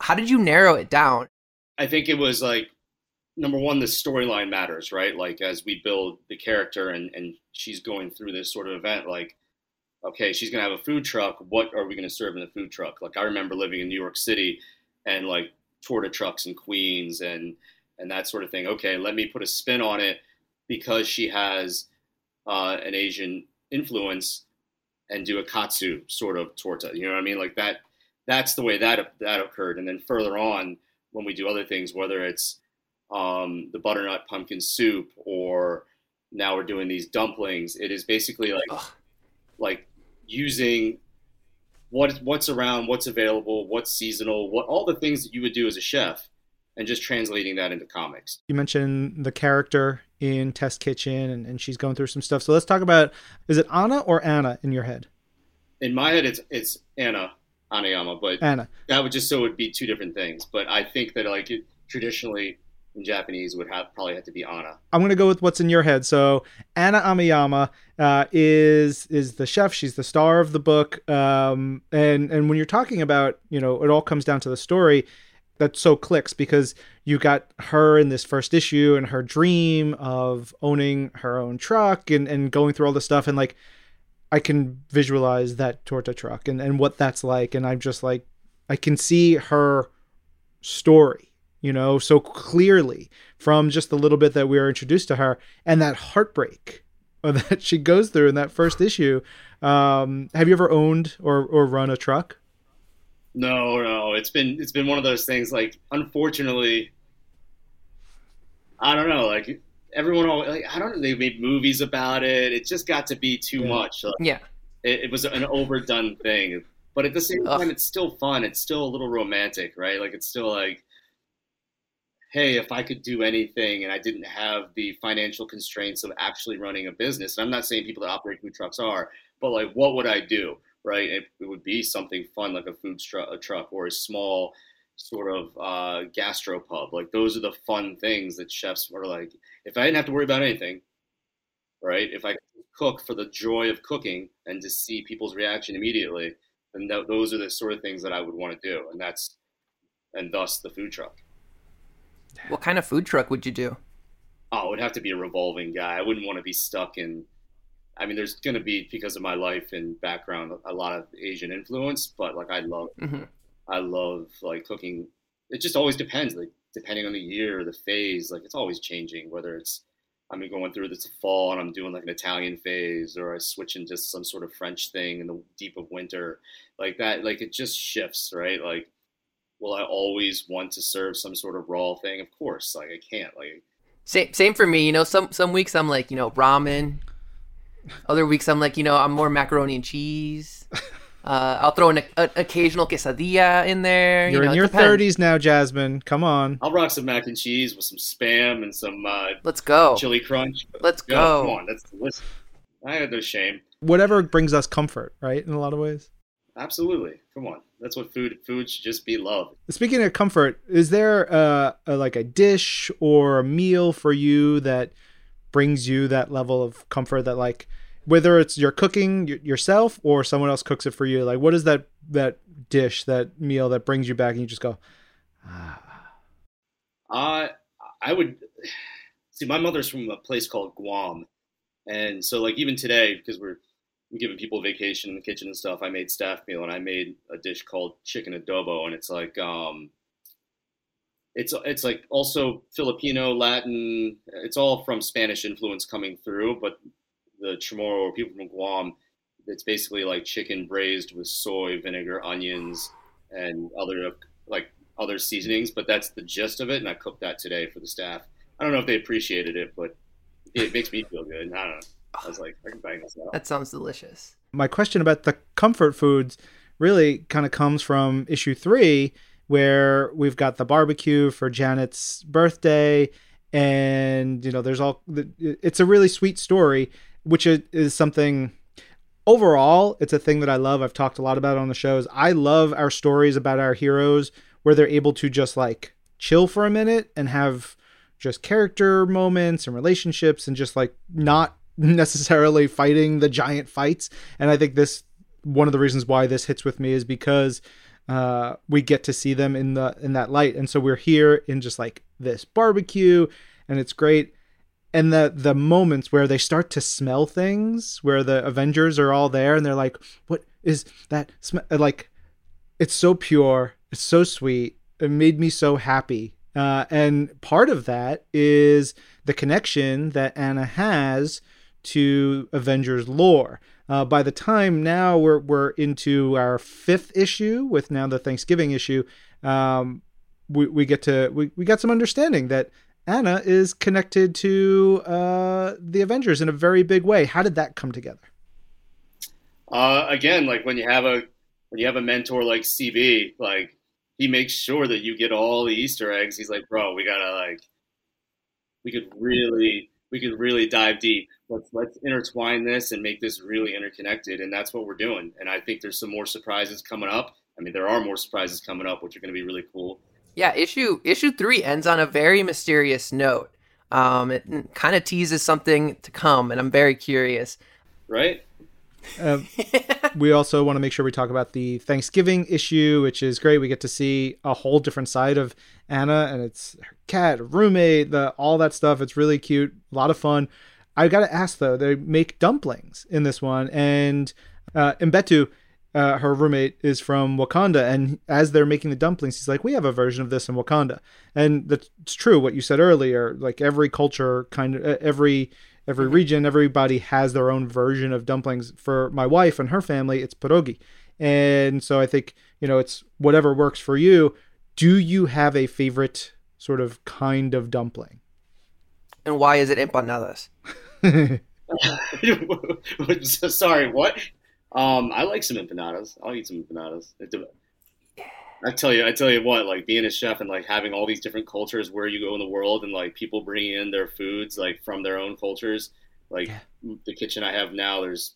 narrow it down? I think it was like, number one, the storyline matters, right? Like as we build the character and she's going through this sort of event, like, okay, she's going to have a food truck. What are we going to serve in the food truck? Like I remember living in New York City and like torta trucks in Queens and that sort of thing. Okay, let me put a spin on it because she has an Asian influence, and do a katsu sort of torta. You know what I mean? Like that's the way that occurred. And then further on, when we do other things, whether it's the butternut pumpkin soup, or now we're doing these dumplings, it is basically like like using what's around, what's available, what's seasonal, what all the things that you would do as a chef, and just translating that into comics. You mentioned the character in Test Kitchen and she's going through some stuff. So let's talk about, is it Anna or Anna in your head? In my head, it's Anna, Anayama, but Anna. That would just, so it would be two different things. But I think that like it, traditionally in Japanese would probably have to be Anna. I'm going to go with what's in your head. So Anna Amiyama is the chef. She's the star of the book. And when you're talking about, it all comes down to the story, that so clicks, because you got her in this first issue and her dream of owning her own truck and going through all this stuff. And like, I can visualize that torta truck and what that's like. And I'm just like, I can see her story, so clearly from just the little bit that we were introduced to her, and that heartbreak that she goes through in that first issue. Have you ever owned or run a truck? No, it's been one of those things. Like, unfortunately, I don't know. Like everyone, I don't know. They made movies about it. It just got to be too much. Like, yeah, it was an overdone thing. But at the same time, it's still fun. It's still a little romantic, right? Like it's still like, hey, if I could do anything and I didn't have the financial constraints of actually running a business, and I'm not saying people that operate food trucks are, but like, what would I do? Right, it would be something fun like a truck or a small sort of gastropub. Like those are the fun things that chefs are like, if I didn't have to worry about anything, right? If I cook for the joy of cooking and to see people's reaction immediately, then those are the sort of things that I would want to do, and thus the food truck. What kind of food truck would you do? Oh, it would have to be a revolving guy. I wouldn't want to be stuck in. I mean, there's going to be, because of my life and background, a lot of Asian influence, but like I love cooking. It just always depends. Like depending on the year or the phase, like it's always changing, whether it's I'm going through this fall and I'm doing like an Italian phase, or I switch into some sort of French thing in the deep of winter like that. Like it just shifts, right? Like, will I always want to serve some sort of raw thing? Of course. Like I can't, like same for me, you know, some weeks I'm like, you know, ramen. Other weeks I'm like, you know, I'm more macaroni and cheese. I'll throw an occasional quesadilla in there. You're in your 30s now, Jasmine. Come on. I'll rock some mac and cheese with some Spam and some let's go chili crunch. Let's go. Come on. That's delicious. I have no shame. Whatever brings us comfort, right, in a lot of ways. Absolutely. Come on. That's what food should just be love. Speaking of comfort, is there like a dish or a meal for you that brings you that level of comfort that, like, whether it's you're cooking yourself or someone else cooks it for you, like what is that dish, that meal that brings you back and you just go, ah. I would see, my mother's from a place called Guam. And so like even today, because we're giving people vacation in the kitchen and stuff, I made staff meal and I made a dish called chicken adobo. And it's like, it's like also Filipino, Latin, it's all from Spanish influence coming through, but the Chamorro or people from Guam, it's basically like chicken braised with soy, vinegar, onions, and other seasonings. But that's the gist of it, and I cooked that today for the staff. I don't know if they appreciated it, but it makes me feel good. And I don't know. I was like, I can bang this out. That sounds delicious. My question about the comfort foods really kind of comes from issue 3, where we've got the barbecue for Janet's birthday, and you know, there's it's a really sweet story. Which is something, overall, it's a thing that I love. I've talked a lot about it on the shows. I love our stories about our heroes where they're able to just like chill for a minute and have just character moments and relationships and just like not necessarily fighting the giant fights. And I think this, one of the reasons why this hits with me is because we get to see them in that light. And so we're here in just like this barbecue and it's great. And the moments where they start to smell things, where the Avengers are all there and they're like, what is that smell? Like, it's so pure. It's so sweet. It made me so happy. And part of that is the connection that Anna has to Avengers lore. By the time now we're into our 5th issue with now the Thanksgiving issue, we got some understanding that Anna is connected to the Avengers in a very big way. How did that come together? Again, like when you have a mentor like CB, like he makes sure that you get all the Easter eggs. He's like, bro, we could really dive deep. Let's intertwine this and make this really interconnected. And that's what we're doing. And I think there's some more surprises coming up. I mean, there are more surprises coming up, which are going to be really cool. Yeah, issue 3 ends on a very mysterious note. It kind of teases something to come, and I'm very curious. Right? We also want to make sure we talk about the Thanksgiving issue, which is great. We get to see a whole different side of Anna, and it's her cat, her roommate, all that stuff. It's really cute, a lot of fun. I got to ask, though, they make dumplings in this one, and Mbetu, her roommate, is from Wakanda, and as they're making the dumplings, he's like, we have a version of this in Wakanda. And that's true what you said earlier, like every culture, kind of every region, everybody has their own version of dumplings. For my wife and her family, it's pierogi. And so I think, you know, it's whatever works for you. Do you have a favorite sort of kind of dumpling, and why is it empanadas? Sorry, what? I like some empanadas. I'll eat some empanadas. I tell you what, like being a chef and like having all these different cultures where you go in the world and like people bringing in their foods, like from their own cultures, like the kitchen I have now, there's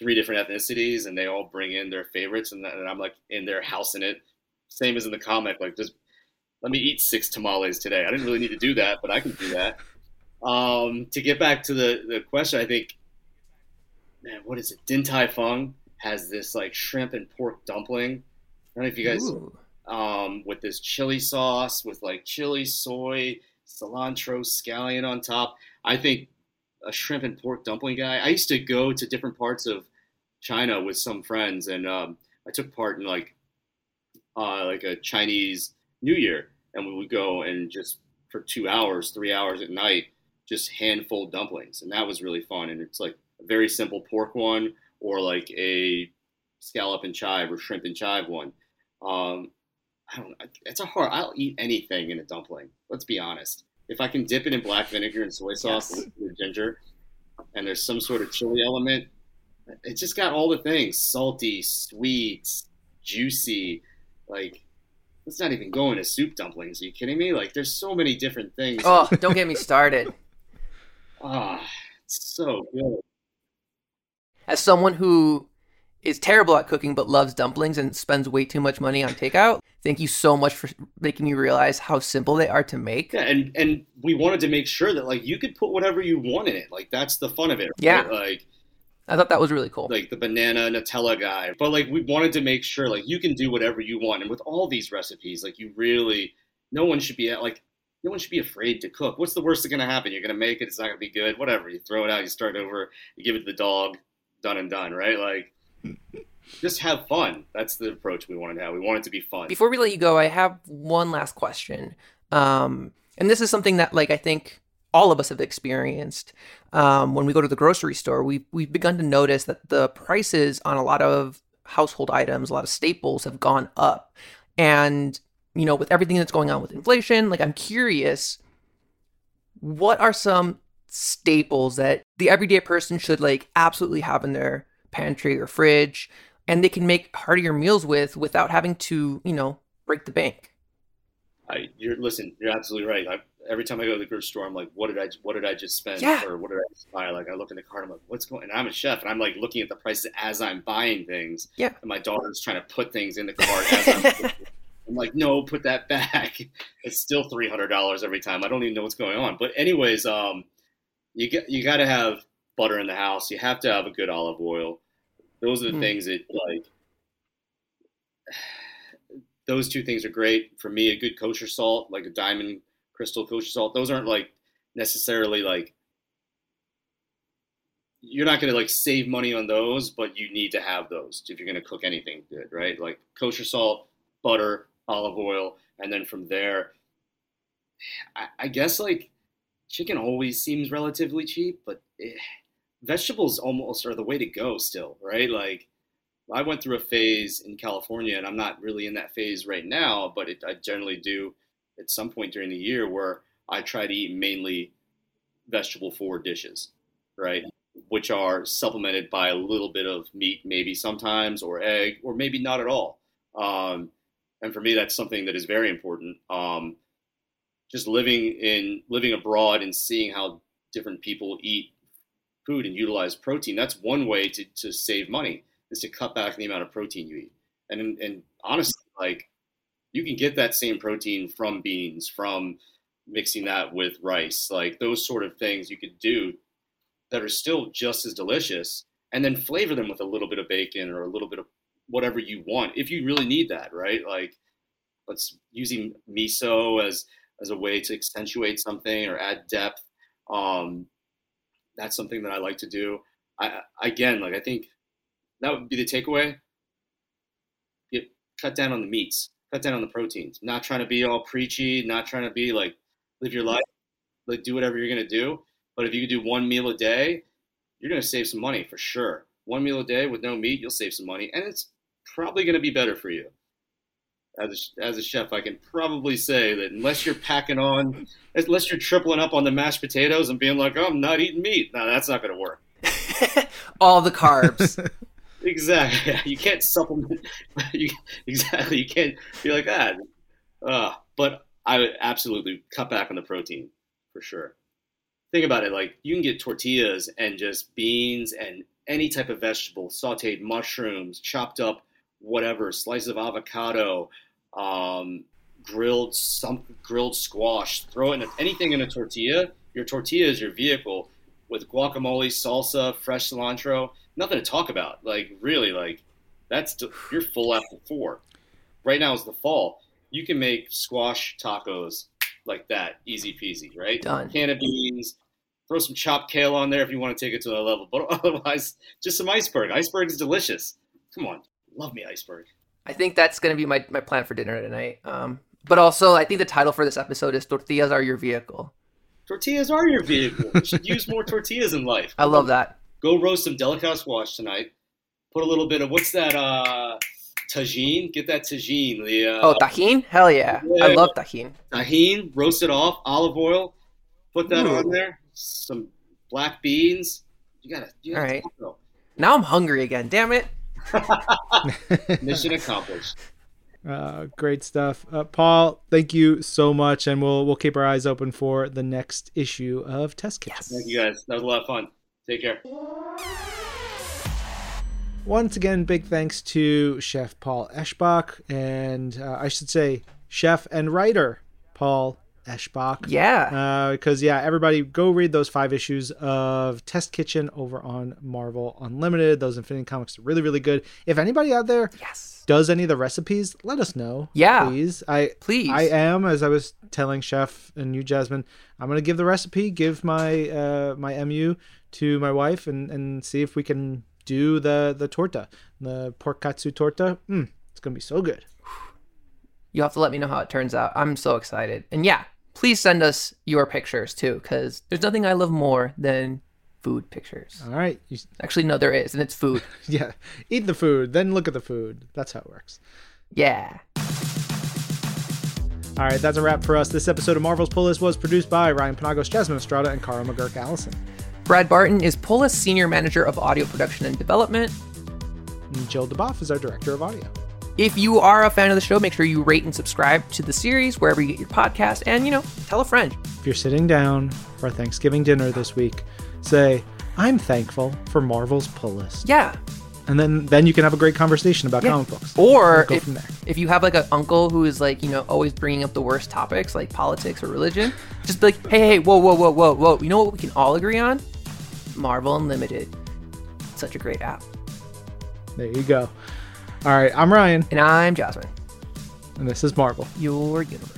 3 different ethnicities and they all bring in their favorites. And I'm like in their house in it, same as in the comic, like just let me eat 6 tamales today. I didn't really need to do that, but I can do that. To get back to the question, I think, man, what is it? Din Tai Fung has this like shrimp and pork dumpling. I don't know if you guys, with this chili sauce, with like chili, soy, cilantro, scallion on top. I think a shrimp and pork dumpling guy. I used to go to different parts of China with some friends, and I took part in like a Chinese New Year. and we would go and just for 2 hours, 3 hours at night, just handful dumplings. And that was really fun. And it's like a very simple pork one or like a scallop and chive or shrimp and chive one. I don't know. It's a hard, I'll eat anything in a dumpling. Let's be honest. If I can dip it in black vinegar and soy sauce yes. and ginger, and there's some sort of chili element, it just got all the things, salty, sweet, juicy, like, let's not even go into soup dumplings. Are you kidding me? Like, there's so many different things. Oh, don't get me started. Ah, oh, it's so good. As someone who is terrible at cooking but loves dumplings and spends way too much money on takeout, thank you so much for making me realize how simple they are to make. Yeah, and we wanted to make sure that, like, you could put whatever you want in it. Like, that's the fun of it. Right? Yeah. Like, I thought that was really cool. Like the banana Nutella guy. But like we wanted to make sure like you can do whatever you want. And with all these recipes, like you really, no one should be afraid to cook. What's the worst that's going to happen? You're going to make it. It's not going to be good. Whatever. You throw it out. You start over. You give it to the dog. Done and done. Right? Like just have fun. That's the approach we wanted to have. We wanted it to be fun. Before we let you go, I have one last question. And this is something that like I think all of us have experienced when we go to the grocery store. We've begun to notice that the prices on a lot of household items, a lot of staples have gone up. And, you know, with everything that's going on with inflation, like I'm curious, what are some staples that the everyday person should like absolutely have in their pantry or fridge and they can make heartier meals with without having to, you know, break the bank? Listen, you're absolutely right. Every time I go to the grocery store, I'm like, what did I just spend? Yeah. Or what did I just buy? Like I look in the cart, I'm like, what's going on? And I'm a chef and I'm like looking at the prices as I'm buying things. Yeah. And my daughter's trying to put things in the cart. As I'm like, no, put that back. It's still $300 every time. I don't even know what's going on. But anyways, you got to have butter in the house. You have to have a good olive oil. Those are the things that like, those two things are great for me. A good kosher salt, like a diamond crystal kosher salt. Those aren't like necessarily like you're not going to like save money on those, but you need to have those if you're going to cook anything good, right? Like kosher salt, butter, olive oil, and then from there, I guess like chicken always seems relatively cheap, but vegetables almost are the way to go still, right? Like I went through a phase in California, and I'm not really in that phase right now, but I generally do at some point during the year where I try to eat mainly vegetable-forward dishes, right? Which are supplemented by a little bit of meat, maybe sometimes, or egg, or maybe not at all. And for me, that's something that is very important. Just living abroad and seeing how different people eat food and utilize protein, that's one way to save money, is to cut back the amount of protein you eat. And honestly, like, you can get that same protein from beans, from mixing that with rice, like those sort of things you could do that are still just as delicious, and then flavor them with a little bit of bacon or a little bit of whatever you want, if you really need that, right? Like, let's using miso as a way to accentuate something or add depth. That's something that I like to do. I think that would be the takeaway. Cut down on the meats, cut down on the proteins. Not trying to be all preachy, not trying to be like, live your life, like do whatever you're going to do. But if you do one meal a day, you're going to save some money for sure. One meal a day with no meat, you'll save some money. And it's probably going to be better for you. As a chef, I can probably say that unless you're tripling up on the mashed potatoes and being like, oh, I'm not eating meat. No, that's not going to work. All the carbs. Exactly. You can't supplement. Exactly. You can't be like that. But I would absolutely cut back on the protein for sure. Think about it. Like you can get tortillas and just beans and any type of vegetable, sauteed mushrooms, chopped up, whatever, slices of avocado, grilled squash, throw in anything in a tortilla. Your tortilla is your vehicle with guacamole, salsa, fresh cilantro. Nothing to talk about. Like, really, like, you're full after 4. Right now is the fall. You can make squash tacos like that. Easy peasy, right? Done. Can of beans. Throw some chopped kale on there if you want to take it to another level. But otherwise, just some iceberg. Iceberg is delicious. Come on. Love me iceberg. I think that's going to be my plan for dinner tonight. But also, I think the title for this episode is Tortillas Are Your Vehicle. Tortillas are your vehicle. You should use more tortillas in life. I love that. Go roast some Delicatessen Wash tonight. Put a little bit of, what's that, tajin? Get that tajin. Tajin? Hell yeah. I love tajin. Tajin, roast it off, olive oil. Put that on there. Some black beans. You gotta all right. Taco. Now I'm hungry again. Damn it. Mission accomplished. Great stuff. Paul, thank you so much, and we'll keep our eyes open for the next issue of Test Kitchen. Yes. Thank you guys. That was a lot of fun. Take care. Once again, big thanks to Chef Paul Eschbach, and I should say chef and writer Paul Eschbach. Yeah. Because, everybody go read those 5 issues of Test Kitchen over on Marvel Unlimited. Those Infinity Comics are really, really good. If anybody out there does any of the recipes, let us know. Yeah. Please. I am, as I was telling Chef and you, Jasmine, I'm going to give the recipe, give my my MU to my wife, and see if we can do the torta, the pork katsu torta. It's going to be so good. You'll have to let me know how it turns out. I'm so excited. And please send us your pictures too, because there's nothing I love more than food pictures. All right. Actually, no, there is, and it's food. Yeah. Eat the food, then look at the food. That's how it works. Yeah. All right, that's a wrap for us. This episode of Marvel's Pull List was produced by Ryan Panagos, Jasmine Estrada, and Carl McGurk-Allison. Brad Barton is Pull List Senior Manager of Audio Production and Development. And Jill DeBoff is our Director of Audio. If you are a fan of the show, make sure you rate and subscribe to the series wherever you get your podcast, and, tell a friend. If you're sitting down for Thanksgiving dinner this week, say, I'm thankful for Marvel's Pull List. Yeah. And then you can have a great conversation about comic books. Or if you have an uncle who is always bringing up the worst topics like politics or religion, just be like, hey, whoa. You know what we can all agree on? Marvel Unlimited. It's such a great app. There you go. All right, I'm Ryan. And I'm Jasmine. And this is Marvel, your universe.